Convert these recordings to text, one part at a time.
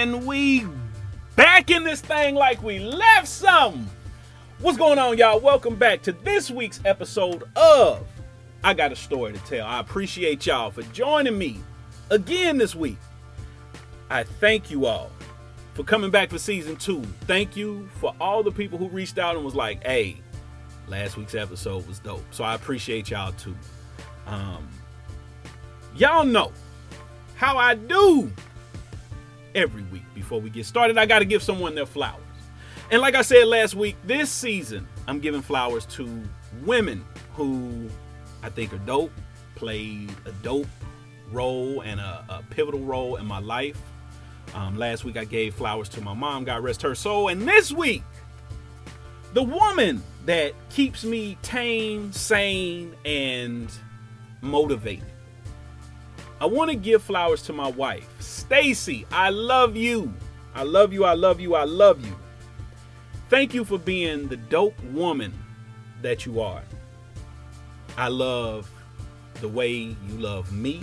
And we back in this thing like we left something. What's going on, y'all? Welcome back to this week's episode of I Got a Story to Tell. I appreciate y'all for joining me again this week. I thank you all for coming back for season 2. Thank you for all the people who reached out and was like, hey, last week's episode was dope. So I appreciate y'all too. Y'all know how I do every week. Before we get started, I got to give someone their flowers. And like I said last week, this season, I'm giving flowers to women who I think are dope, played a dope role and a pivotal role in my life. Last week, I gave flowers to my mom, God rest her soul. And this week, the woman that keeps me tame, sane, and motivated. I want to give flowers to my wife, Stacy. I love you. I love you. I love you. I love you. Thank you for being the dope woman that you are. I love the way you love me.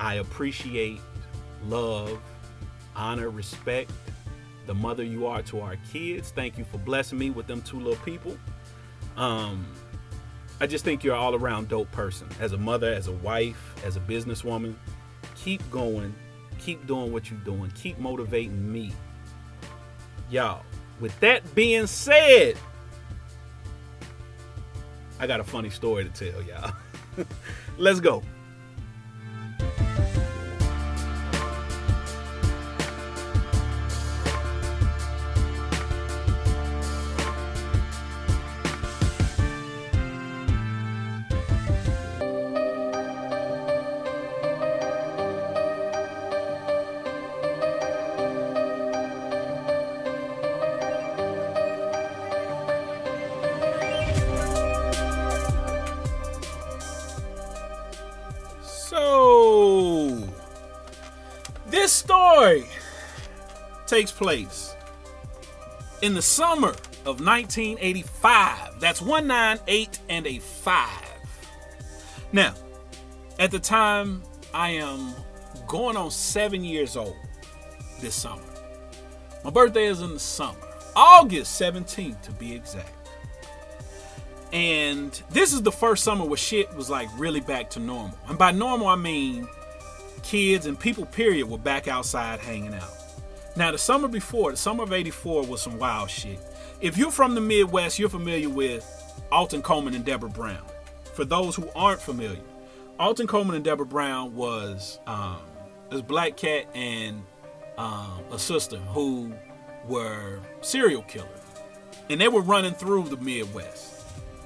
I appreciate love, honor, respect, the mother you are to our kids. Thank you for blessing me with them two little people. I just think you're an all-around dope person. As a mother, as a wife, as a businesswoman, keep going. Keep doing what you're doing. Keep motivating me. Y'all, with that being said, I got a funny story to tell y'all. Let's go. Takes place in the summer of 1985. That's 198 and a 5. Now, at the time, I am going on 7 years old this summer. My birthday is in the summer, August 17th to be exact. And this is the first summer where shit was like really back to normal. And by normal, I mean kids and people, period, were back outside hanging out. Now, the summer before, the summer of 84 was some wild shit. If you're from the Midwest, you're familiar with Alton Coleman and Deborah Brown. For those who aren't familiar, Alton Coleman and Deborah Brown was this black cat and a sister who were serial killers. And they were running through the Midwest.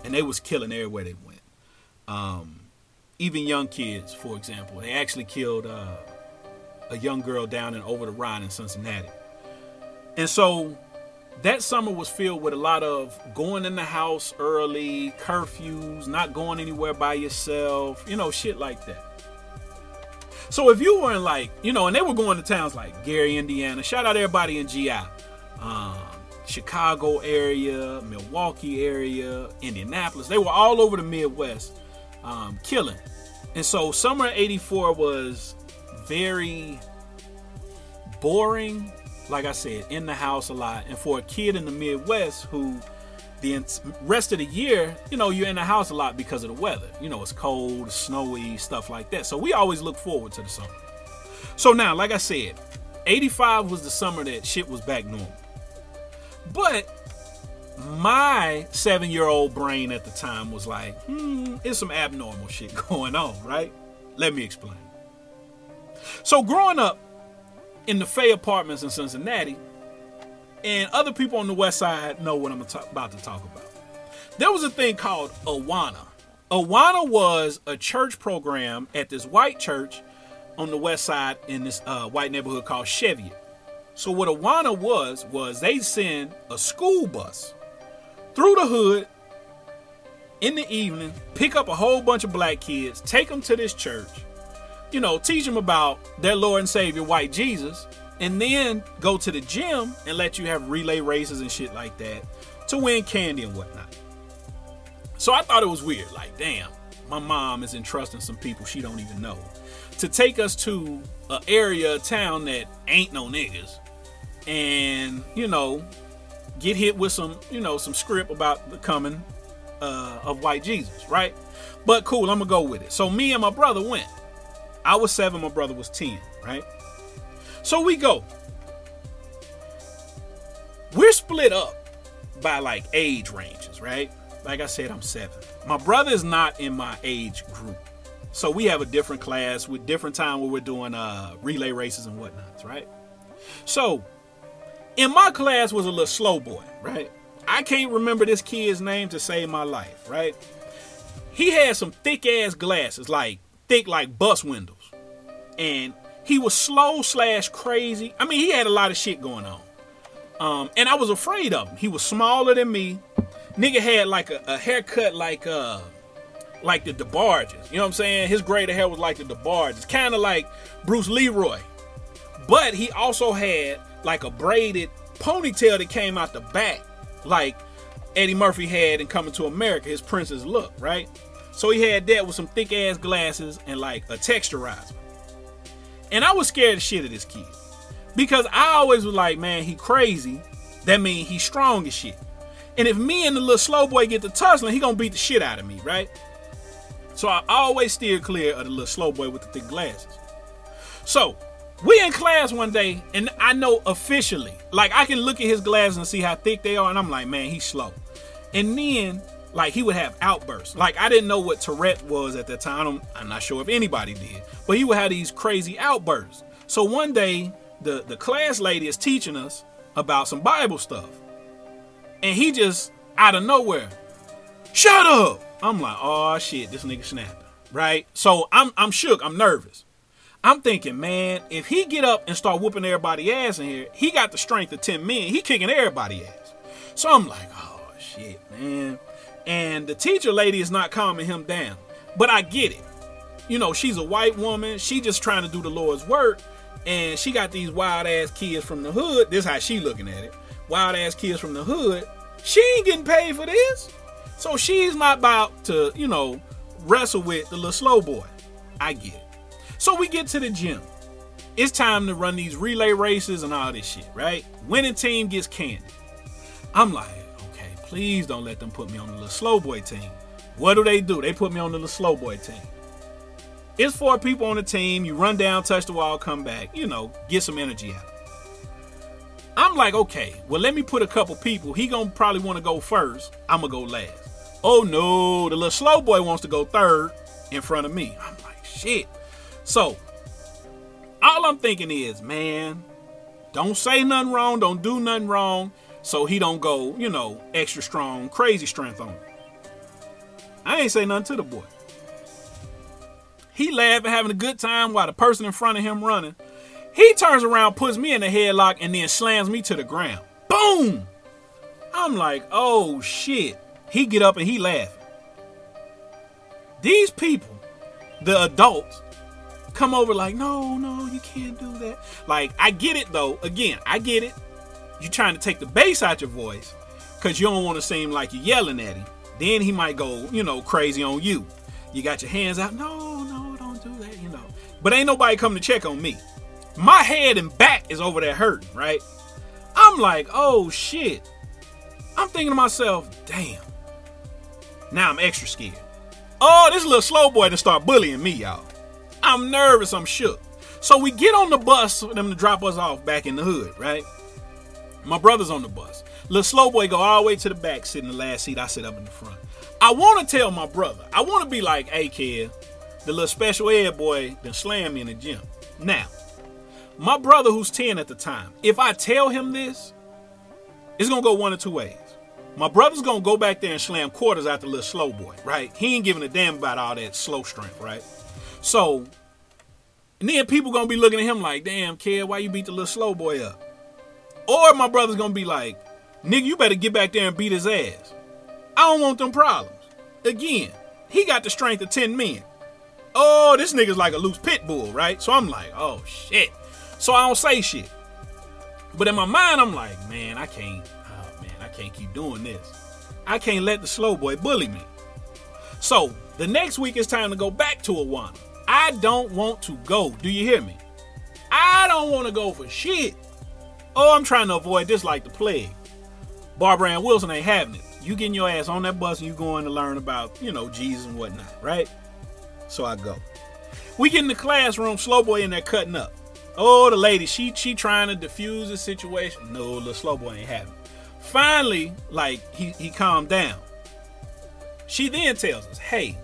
And they was killing everywhere they went. Even young kids, for example. They actually killed a young girl down and over the Rhine in Cincinnati. And so that summer was filled with a lot of going in the house early, curfews, not going anywhere by yourself, you know, shit like that. So if you were in like, you know, and they were going to towns like Gary, Indiana, shout out everybody in GI, Chicago area, Milwaukee area, Indianapolis, they were all over the Midwest killing. And so summer of 84 was very boring, like I said, in the house a lot. And for a kid in the Midwest who the rest of the year, you know, you're in the house a lot because of the weather. You know, it's cold, snowy, stuff like that. So we always look forward to the summer. So now, like I said, 85 was the summer that shit was back normal. But my 7-year-old brain at the time was like, it's some abnormal shit going on, right? Let me explain. So growing up in the Faye apartments in Cincinnati, and other people on the west side know what I'm about to talk about. There was a thing called Awana. Awana was a church program at this white church on the west side in this white neighborhood called Cheviot. So what Awana was they send a school bus through the hood in the evening, pick up a whole bunch of black kids, take them to this church, you know, teach them about their Lord and Savior, white Jesus, and then go to the gym and let you have relay races and shit like that to win candy and whatnot. So I thought it was weird. Like, damn, my mom is entrusting some people she don't even know to take us to an area of town that ain't no niggas and, you know, get hit with some, you know, some script about the coming of white Jesus, right? But cool, I'm gonna go with it. So me and my brother went. I was 7, my brother was 10, right? So we go. We're split up by like age ranges, right? Like I said, I'm 7. My brother is not in my age group. So we have a different class with different time where we're doing relay races and whatnot, right? So in my class was a little slow boy, right? I can't remember this kid's name to save my life, right? He had some thick ass glasses, like thick like bus windows. And he was slow/crazy. I mean, he had a lot of shit going on. And I was afraid of him. He was smaller than me. Nigga had like a haircut like the DeBarges. You know what I'm saying? His grade of hair was like the DeBarges. Kind of like Bruce Leroy. But he also had like a braided ponytail that came out the back, like Eddie Murphy had in Coming to America, his princess look, right? So he had that with some thick ass glasses and like a texturizer. And I was scared the shit of this kid because I always was like, man, he crazy. That means he's strong as shit. And if me and the little slow boy get to tussling, he gonna beat the shit out of me, right? So I always steer clear of the little slow boy with the thick glasses. So we in class one day, and I know officially, like I can look at his glasses and see how thick they are, and I'm like, man, he's slow. And then, like, he would have outbursts. Like, I didn't know what Tourette was at that time. I'm not sure if anybody did, but he would have these crazy outbursts. So one day, the class lady is teaching us about some Bible stuff, and he just out of nowhere, shut up! I'm like, oh shit, this nigga snapping, right? So I'm shook, I'm nervous. I'm thinking, man, if he get up and start whooping everybody's ass in here, he got the strength of 10 men. He kicking everybody's ass. So I'm like, oh, shit, man. And the teacher lady is not calming him down. But I get it. You know, she's a white woman. She just trying to do the Lord's work. And she got these wild-ass kids from the hood. This is how she looking at it. Wild-ass kids from the hood. She ain't getting paid for this. So she's not about to, you know, wrestle with the little slow boy. I get it. So we get to the gym. It's time to run these relay races and all this shit, right? Winning team gets candy. I'm like, okay, please don't let them put me on the little slow boy team. What do? They put me on the little slow boy team. It's 4 people on the team. You run down, touch the wall, come back, you know, get some energy out. I'm like, okay, well, let me put a couple people. He gonna probably want to go first. I'm gonna go last. Oh no, the little slow boy wants to go third in front of me. I'm like, shit. So, all I'm thinking is, man, don't say nothing wrong, don't do nothing wrong, so he don't go, you know, extra strong, crazy strength on me. I ain't say nothing to the boy. He laughing, having a good time while the person in front of him running. He turns around, puts me in the headlock, and then slams me to the ground. Boom! I'm like, oh, shit. He get up and he laughing. These people, the adults, come over like, no, you can't do that. Like, I get it though. Again, I get it. You're trying to take the bass out your voice because you don't want to seem like you're yelling at him. Then he might go, you know, crazy on you. You got your hands out. No, don't do that, you know. But ain't nobody coming to check on me. My head and back is over there hurting, right? I'm like, oh shit. I'm thinking to myself, damn. Now I'm extra scared. Oh, this little slow boy done start bullying me, y'all. I'm nervous, I'm shook. So we get on the bus for them to drop us off back in the hood, right? My brother's on the bus. Little slow boy go all the way to the back, sit in the last seat. I sit up in the front. I want to tell my brother. I want to be like, hey, kid, the little special ed boy done slammed me in the gym. Now, my brother who's 10 at the time, if I tell him this, it's going to go one of two ways. My brother's going to go back there and slam quarters after little slow boy, right? He ain't giving a damn about all that slow strength, right? So, and then people going to be looking at him like, damn, kid, why you beat the little slow boy up? Or my brother's going to be like, nigga, you better get back there and beat his ass. I don't want them problems. Again, he got the strength of 10 men. Oh, this nigga's like a loose pit bull, right? So I'm like, oh, shit. So I don't say shit. But in my mind, I'm like, man, I can't keep doing this. I can't let the slow boy bully me. So the next week, it's time to go back to Awana. I don't want to go. Do you hear me? I don't want to go for shit. Oh, I'm trying to avoid this like the plague. Barbara Ann Wilson ain't having it. You getting your ass on that bus and you going to learn about, you know, Jesus and whatnot, right? So I go. We get in the classroom, Slow Boy in there cutting up. Oh, the lady, she trying to defuse the situation. No, little Slow Boy ain't having it. Finally, like, he calmed down. She then tells us, hey,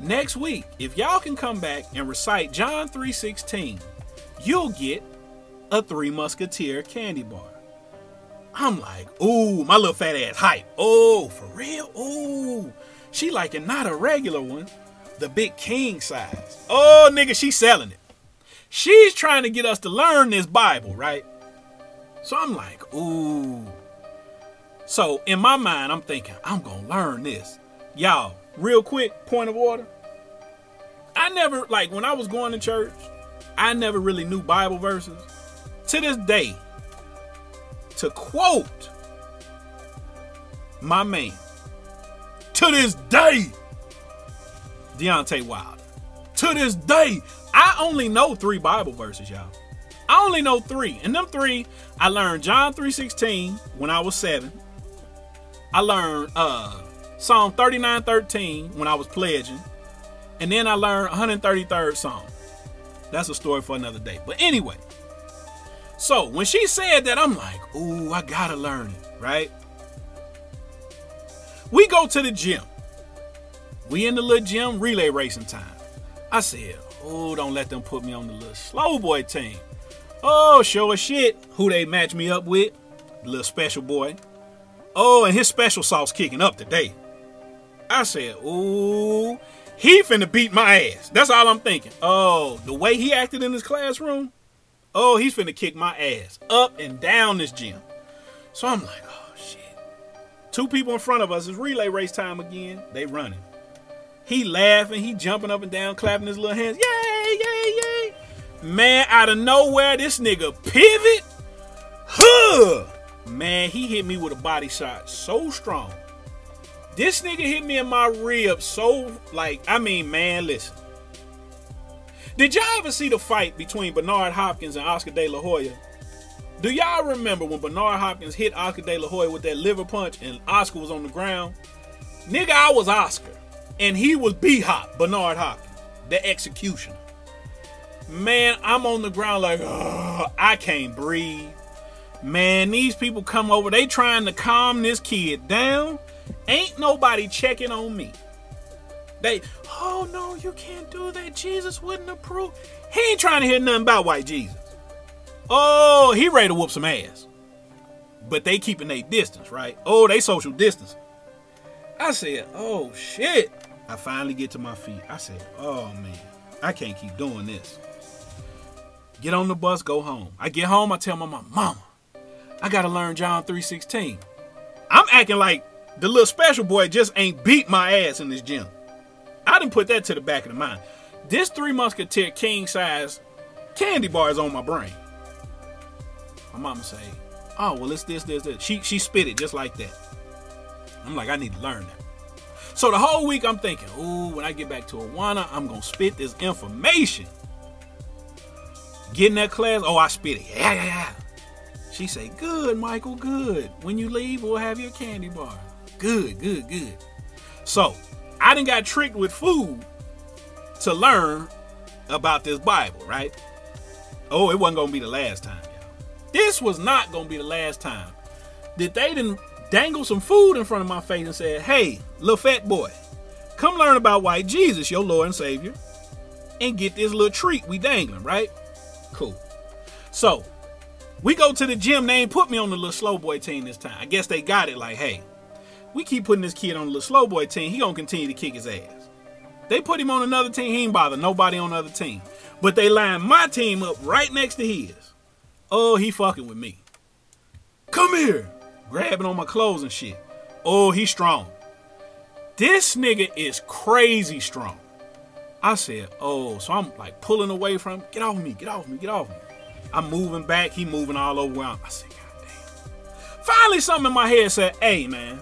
next week, if y'all can come back and recite John 3:16, you'll get a Three Musketeer candy bar. I'm like, ooh, my little fat ass hype. Oh, for real? Ooh. She like it, not a regular one, the big king size. Oh, nigga, she selling it. She's trying to get us to learn this Bible, right? So I'm like, ooh. So in my mind, I'm thinking, I'm going to learn this. Y'all, real quick, point of order. I never, like, when I was going to church, I never really knew Bible verses. To this day, to quote my man, to this day, Deontay Wilder, to this day, I only know 3 Bible verses, y'all. I only know 3. And them 3, I learned John 3:16 when I was 7. I learned Psalm 39:13 when I was pledging. And then I learned 133rd Psalm. That's a story for another day. But anyway, so when she said that, I'm like, ooh, I gotta learn it, right? We go to the gym. We in the little gym, relay racing time. I said, oh, don't let them put me on the little Slow Boy team. Oh, sure as shit, who they match me up with, little special boy. Oh, and his special sauce kicking up today. I said, ooh, he finna beat my ass. That's all I'm thinking. Oh, the way he acted in his classroom, oh, he's finna kick my ass up and down this gym. So I'm like, oh, shit. 2 people in front of us. It's relay race time again. They running. He laughing. He jumping up and down, clapping his little hands. Yay, yay, yay. Man, out of nowhere, this nigga pivot. Huh. Man, he hit me with a body shot so strong. This nigga hit me in my ribs so, like, I mean, man, listen. Did y'all ever see the fight between Bernard Hopkins and Oscar De La Hoya? Do y'all remember when Bernard Hopkins hit Oscar De La Hoya with that liver punch and Oscar was on the ground? Nigga, I was Oscar. And he was B-Hop, Bernard Hopkins, the executioner. Man, I'm on the ground like, I can't breathe. Man, these people come over. They trying to calm this kid down. Ain't nobody checking on me. They, oh, no, you can't do that. Jesus wouldn't approve. He ain't trying to hear nothing about white Jesus. Oh, he ready to whoop some ass. But they keeping their distance, right? Oh, they social distance. I said, oh, shit. I finally get to my feet. I said, oh, man, I can't keep doing this. Get on the bus, go home. I get home, I tell my mama, Mama, I got to learn John 3:16. I'm acting like the little special boy just ain't beat my ass in this gym. I done put that to the back of the mind. This Three Musketeer king size candy bar is on my brain. My mama say, oh, well, it's this, this, this. She spit it just like that. I'm like, I need to learn that. So the whole week I'm thinking, ooh, when I get back to Awana, I'm going to spit this information. Get in that class. Oh, I spit it. Yeah, yeah, yeah. She say, good, Michael, good. When you leave, we'll have your candy bar. Good, good, good. So I done got tricked with food to learn about this Bible, right? Oh, it wasn't going to be the last time, y'all. This was not going to be the last time that they didn't dangle some food in front of my face and said, hey, little fat boy, come learn about white Jesus, your Lord and Savior, and get this little treat we dangling, right? Cool. So we go to the gym. They ain't put me on the little Slow Boy team this time. I guess they got it like, hey, we keep putting this kid on the little Slow Boy team. He gonna continue to kick his ass. They put him on another team. He ain't bother nobody on the other team. But they line my team up right next to his. Oh, he fucking with me. Come here. Grabbing on my clothes and shit. Oh, he's strong. This nigga is crazy strong. I said, oh, so I'm like pulling away from him. Get off me, get off me, get off me. I'm moving back. He moving all over. I said, God damn. Finally, something in my head said, hey, man,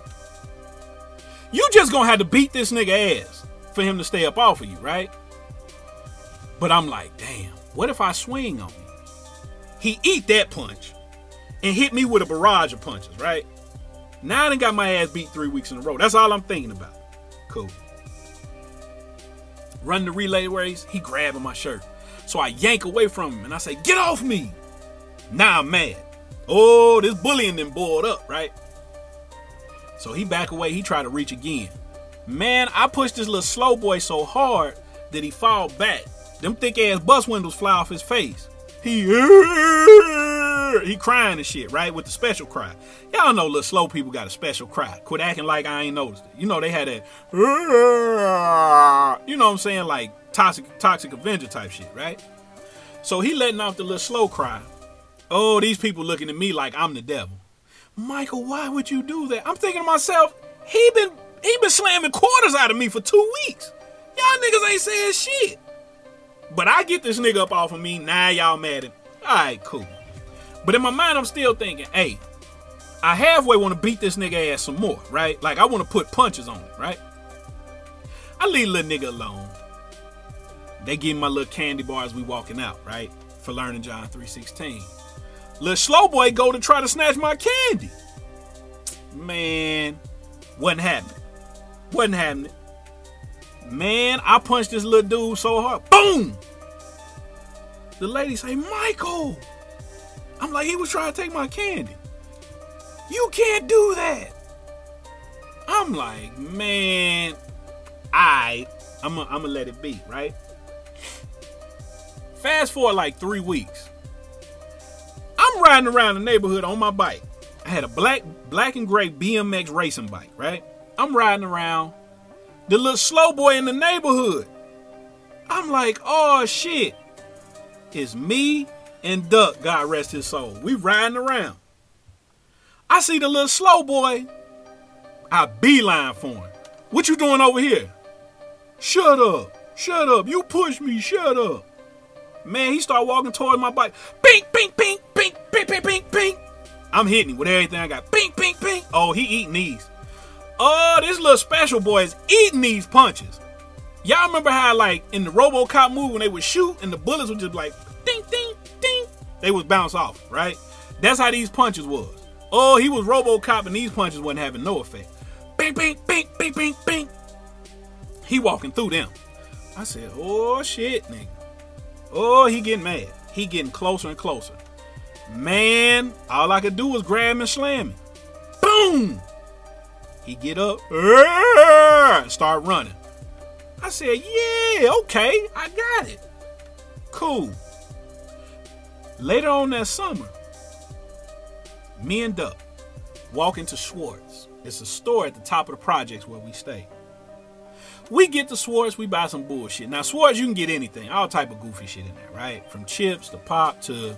you just going to have to beat this nigga ass for him to stay up off of you, right? But I'm like, damn, what if I swing on him? He eat that punch and hit me with a barrage of punches, right? Now I done got my ass beat 3 weeks in a row. That's all I'm thinking about. Cool. Run the relay race, he grabbing my shirt. So I yank away from him and I say, get off me. Now I'm mad. Oh, this bullying done boiled up, right? So he back away, he try to reach again. Man, I pushed this little slow boy so hard that he fall back. Them thick ass bus windows fly off his face. He crying and shit, right? With the special cry. Y'all know little slow people got a special cry. Quit acting like I ain't noticed it. You know, they had that, you know what I'm saying? Like toxic Avenger type shit, right? So he letting off the little slow cry. Oh, these people looking at me like I'm the devil. Michael, why would you do that? I'm thinking to myself, he been slamming quarters out of me for 2 weeks. Y'all niggas ain't saying shit. But I get this nigga up off of me. Nah, y'all mad at me. All right, cool. But in my mind, I'm still thinking, hey, I halfway want to beat this nigga ass some more, right? Like, I want to put punches on it, right? I leave little nigga alone. They give me my little candy bar as we walking out, right? For learning John 3:16. Little slow boy go to try to snatch my candy. Man, wasn't happening. Wasn't happening. Man, I punched this little dude so hard. Boom! The lady say, Michael. I'm like, he was trying to take my candy. You can't do that. I'm like, man, I'm gonna let it be, right? Fast forward like 3 weeks. I'm riding around the neighborhood on my bike. I had a black and gray BMX racing bike, right? I'm riding around. The little slow boy in the neighborhood. I'm like, oh shit. It's me and Duck, God rest his soul. We riding around. I see the little slow boy. I beeline for him. What you doing over here? Shut up. Shut up. You push me. Shut up. Man, he started walking toward my bike. Bing, bing, bing, bing, bing, bing, bing, bing. I'm hitting him with everything I got. Bing, bing, bing. Oh, he eating these. Oh, this little special boy is eating these punches. Y'all remember how, like, in the RoboCop movie when they would shoot and the bullets would just, like, ding, ding, ding. They would bounce off, right? That's how these punches was. Oh, he was RoboCop and these punches wasn't having no effect. Bing, bing, bing, bing, bing, bing. He walking through them. I said, oh, shit, nigga. Oh, he getting mad. He getting closer and closer. Man, all I could do was grab him and slam him. Boom! He get up, start running. I said, yeah, okay, I got it. Cool. Later on that summer, me and Duck walk into Schwartz. It's a store at the top of the projects where we stay. We get to Schwartz, we buy some bullshit. Now, Schwartz, you can get anything, all type of goofy shit in there, right? From chips to pop to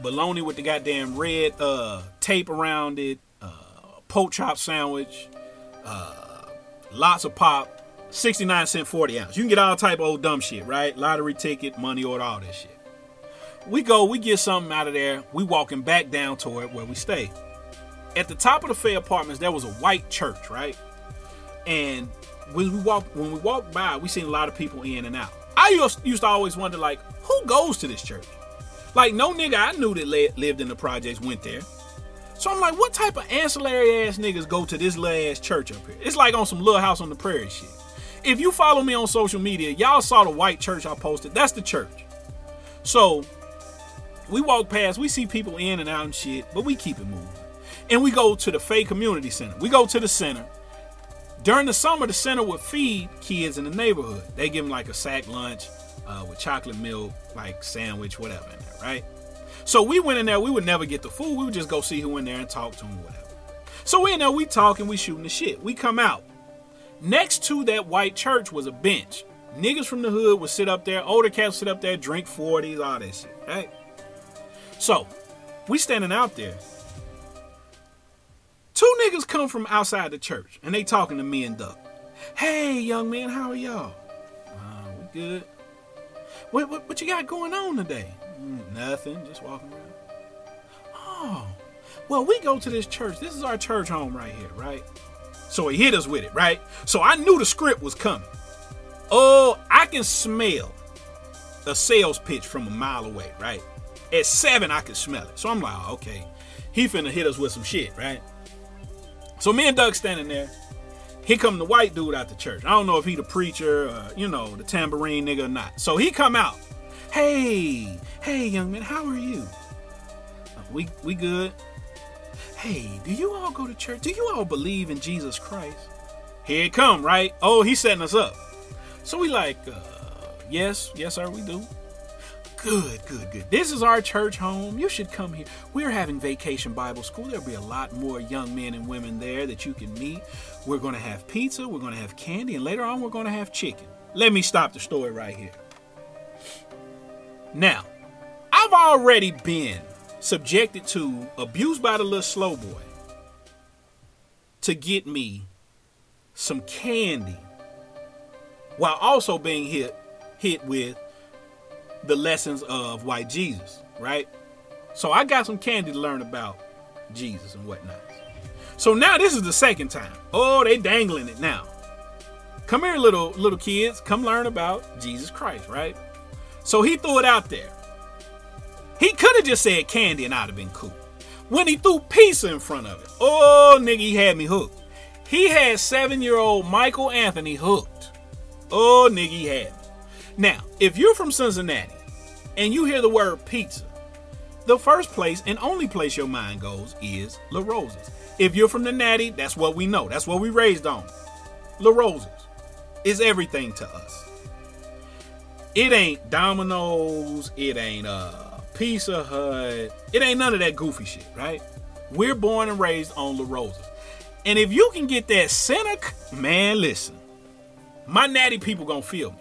bologna with the goddamn red tape around it, pork chop sandwich, lots of pop, 69-cent 40-ounce. You can get all type of old dumb shit, right? Lottery ticket, money order, all that shit. We go, we get something out of there. We walking back down toward where we stay. At the top of the Faye Apartments, there was a white church, right? And when we walked by, we seen a lot of people in and out. I used to always wonder, like, who goes to this church? Like, no nigga I knew that lived in the projects went there. So I'm like, what type of ancillary ass niggas go to this little ass church up here? It's like on some Little House on the Prairie shit. If you follow me on social media, y'all saw the white church I posted. That's the church. So we walk past, we see people in and out and shit, but we keep it moving. And we go to the Faye Community Center. We go to the center. During the summer, the center would feed kids in the neighborhood. They give them like a sack lunch with chocolate milk, like sandwich, whatever in there, right? So we went in there. We would never get the food. We would just go see who in there and talk to him or whatever. So we in there. We talking. We shooting the shit. We come out. Next to that white church was a bench. Niggas from the hood would sit up there. Older cats sit up there, drink 40s, all that shit, right? So we standing out there. Two niggas come from outside the church, and they talking to me and Duck. Hey, young man, how are y'all? We good. What you got going on today? Nothing, just walking around. Oh, well, we go to this church. This is our church home right here, right? So he hit us with it, right? So I knew the script was coming. Oh, I can smell a sales pitch from a mile away, right? At 7, I could smell it. So I'm like, oh, okay, he finna hit us with some shit, right? So me and Doug standing there. Here come the white dude out the church. I don't know if he the preacher or, you know, the tambourine nigga or not. So he come out. Hey, young man, how are you? We good. Hey, do you all go to church? Do you all believe in Jesus Christ? Here it come, right? Oh, he's setting us up. So we like, yes, sir, we do. Good. This is our church home. You should come here. We're having Vacation Bible School. There'll be a lot more young men and women there that you can meet. We're going to have pizza. We're going to have candy. And later on, we're going to have chicken. Let me stop the story right here. Now, I've already been subjected to abuse by the little slow boy to get me some candy while also being hit with the lessons of white Jesus, right? So I got some candy to learn about Jesus and whatnot. So now this is the second time. Oh, they dangling it now. Come here, little kids. Come learn about Jesus Christ, right? So he threw it out there. He could have just said candy and I'd have been cool. When he threw pizza in front of it, oh, nigga, he had me hooked. He had 7-year-old Michael Anthony hooked. Oh, nigga, he had me. Now, if you're from Cincinnati and you hear the word pizza, the first place and only place your mind goes is LaRosa's. If you're from the Natty, that's what we know. That's what we raised on. LaRosa's is everything to us. It ain't Domino's. It ain't Pizza Hut. It ain't none of that goofy shit, right? We're born and raised on LaRosa's. And if you can get that cynic, man, listen, my Natty people gonna feel me.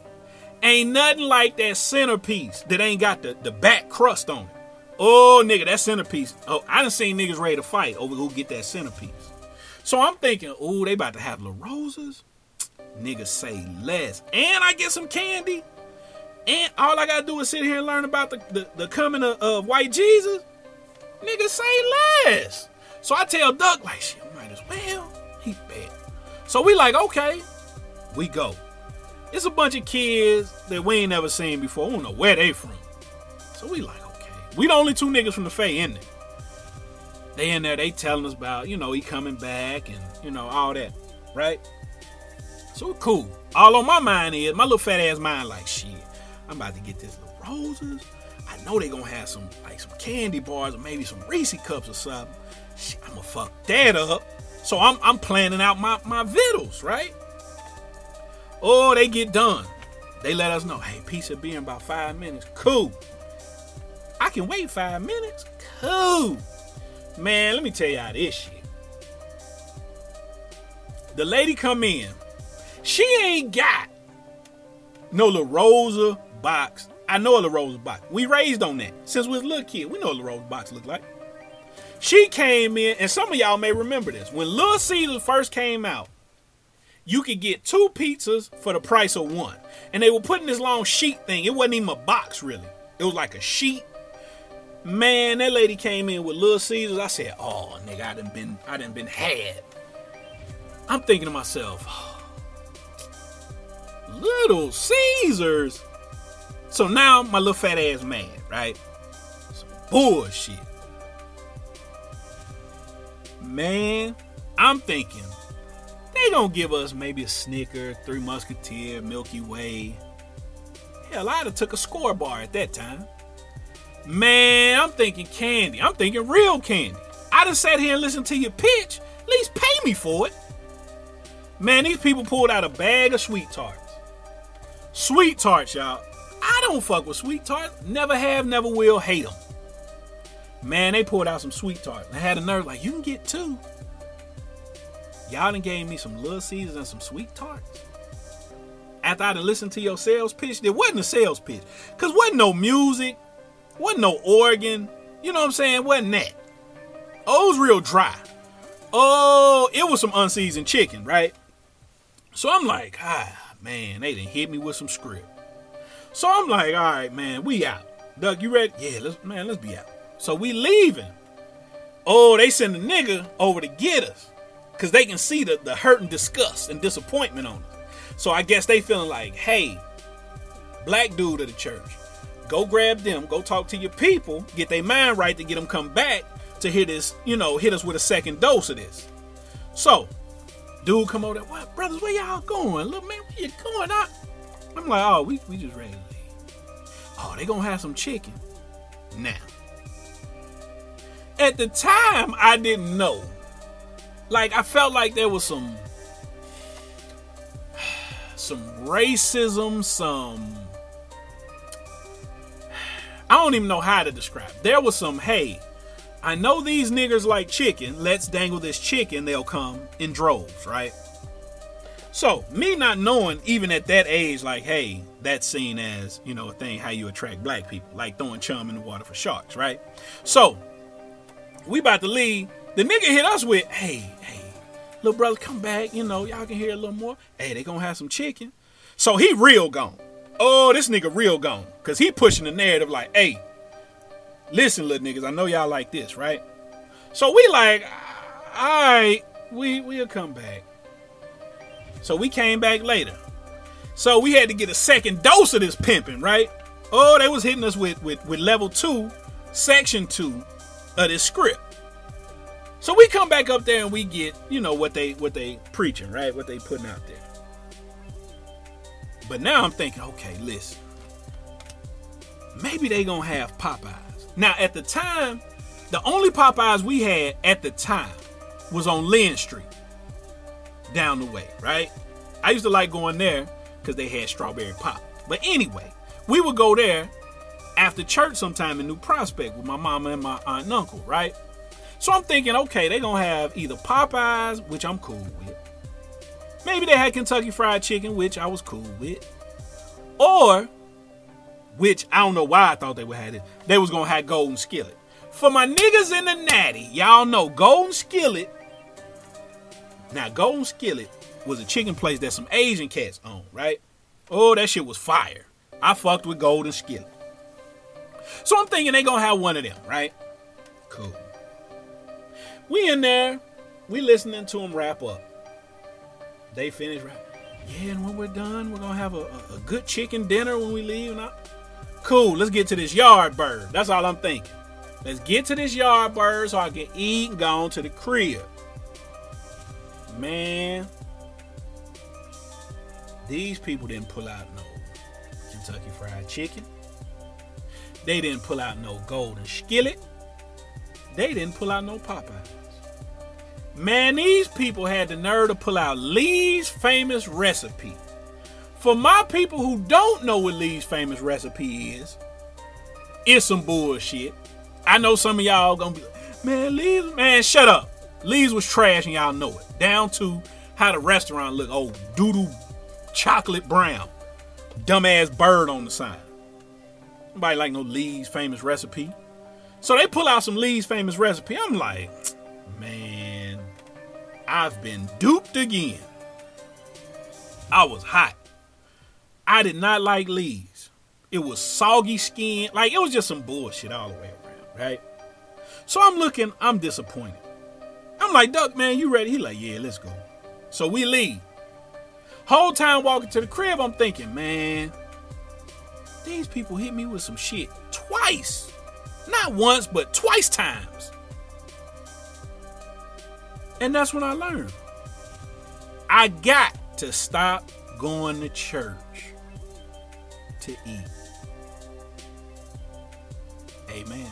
Ain't nothing like that centerpiece that ain't got the back crust on it. Oh, nigga, that centerpiece. Oh, I done seen niggas ready to fight over who get that centerpiece. So I'm thinking, oh, they about to have LaRosa's? Niggas say less. And I get some candy? And all I got to do is sit here and learn about the coming of white Jesus? Niggas say less. So I tell Doug, like, shit, might as well. He bad. So we like, okay, we go. It's a bunch of kids that we ain't never seen before. We don't know where they from. So we like, okay. We the only two niggas from the Faye in there. They in there, they telling us about, you know, he coming back and, you know, all that. Right? So cool. All on my mind is, my little fat ass mind like, shit, I'm about to get this LaRosa's. I know they gonna have some, like, some candy bars or maybe some Reese cups or something. Shit, I'ma fuck that up. So I'm planning out my vittles, right? Oh, they get done. They let us know, hey, pizza be in about 5 minutes. Cool. I can wait 5 minutes? Cool. Man, let me tell y'all this shit. The lady come in. She ain't got no LaRosa box. I know a LaRosa box. We raised on that. Since we was a little kid, we know what LaRosa box look like. She came in, and some of y'all may remember this. When Little Caesars first came out, you could get 2 pizzas for the price of 1. And they were putting this long sheet thing. It wasn't even a box, really. It was like a sheet. Man, that lady came in with Little Caesars. I said, oh, nigga, I done been had. I'm thinking to myself, oh, Little Caesars? So now my little fat ass mad, right? Some bullshit. Man, I'm thinking, they gonna give us maybe a Snicker, 3 Musketeer, Milky Way. Hell, I'd have took a score bar at that time. Man, I'm thinking candy. I'm thinking real candy. I done sat here and listened to your pitch. At least pay me for it. Man, these people pulled out a bag of Sweet Tarts. Sweet Tarts, y'all. I don't fuck with Sweet Tarts. Never have, never will. Hate them. Man, they pulled out some Sweet Tarts. I had a nerve like, you can get 2. Y'all done gave me some Little Caesars and some Sweet Tarts. After I done listened to your sales pitch, there wasn't a sales pitch. Because wasn't no music. Wasn't no organ. You know what I'm saying? Wasn't that. Oh, it was real dry. Oh, it was some unseasoned chicken, right? So I'm like, ah, man, they done hit me with some script. So I'm like, all right, man, we out. Doug, you ready? Yeah, let's be out. So we leaving. Oh, they send a nigga over to get us. Because they can see the hurt and disgust and disappointment on us. So I guess they feeling like, hey, black dude of the church, Go grab them. Go talk to your people. Get their mind right to get them come back to hit us, you know, hit us with a second dose of this. So, dude come over there. What, brothers, where y'all going? Look, man, where you going? I'm like, oh, we just ready to leave. Oh, they gonna have some chicken. Now, at the time, I didn't know. Like, I felt like there was some racism, some... I don't even know how to describe. There was some, hey, I know these niggas like chicken. Let's dangle this chicken. They'll come in droves, right? So, me not knowing, even at that age, like, hey, that's seen as, you know, a thing, how you attract black people. Like throwing chum in the water for sharks, right? So, we about to leave. The nigga hit us with, hey, little brother, come back. You know, y'all can hear a little more. Hey, they gonna have some chicken. So, he real gone. Oh, this nigga real gone. Because he pushing the narrative like, hey, listen, little niggas, I know y'all like this, right? So we like, all right, we'll come back. So we came back later. So we had to get a second dose of this pimping, right? Oh, they was hitting us with level 2, section 2 of this script. So we come back up there and we get, you know, what they preaching, right? What they putting out there. But now I'm thinking, okay, listen, maybe they gonna have Popeyes. Now at the time, the only Popeyes we had at the time was on Lynn Street, down the way, right? I used to like going there because they had strawberry pop. But anyway, we would go there after church sometime in New Prospect with my mama and my aunt and uncle, right? So I'm thinking, okay, they gonna have either Popeyes, which I'm cool with. Maybe they had Kentucky Fried Chicken, which I was cool with. Or, which I don't know why I thought they would have it, they was going to have Golden Skillet. For my niggas in the natty, y'all know Golden Skillet. Now, Golden Skillet was a chicken place that some Asian cats owned, right? Oh, that shit was fire. I fucked with Golden Skillet. So I'm thinking they going to have one of them, right? Cool. We in there. We listening to them wrap up. They finish right. Yeah, and when we're done, we're going to have a good chicken dinner when we leave. And cool, let's get to this yard bird. That's all I'm thinking. Let's get to this yard bird so I can eat and go on to the crib. Man, these people didn't pull out no Kentucky Fried Chicken. They didn't pull out no Golden Skillet. They didn't pull out no Popeye. Man, these people had the nerve to pull out Lee's Famous Recipe. For my people who don't know what Lee's Famous Recipe is, it's some bullshit. I know some of y'all gonna be like, man, Lee's, man, shut up. Lee's was trash and y'all know it. Down to how the restaurant looked. Oh, doodoo chocolate brown. Dumbass bird on the sign. Nobody like no Lee's Famous Recipe. So they pull out some Lee's Famous Recipe. I'm like, man. I've been duped again. I was hot. I did not like Lee's. It was soggy skin. Like, it was just some bullshit all the way around, right? So I'm looking. I'm disappointed. I'm like, Duck, man, you ready? He like, yeah, let's go. So we leave. Whole time walking to the crib, I'm thinking, man, these people hit me with some shit twice. Not once, but twice times. And that's when I learned. I got to stop going to church to eat. Amen.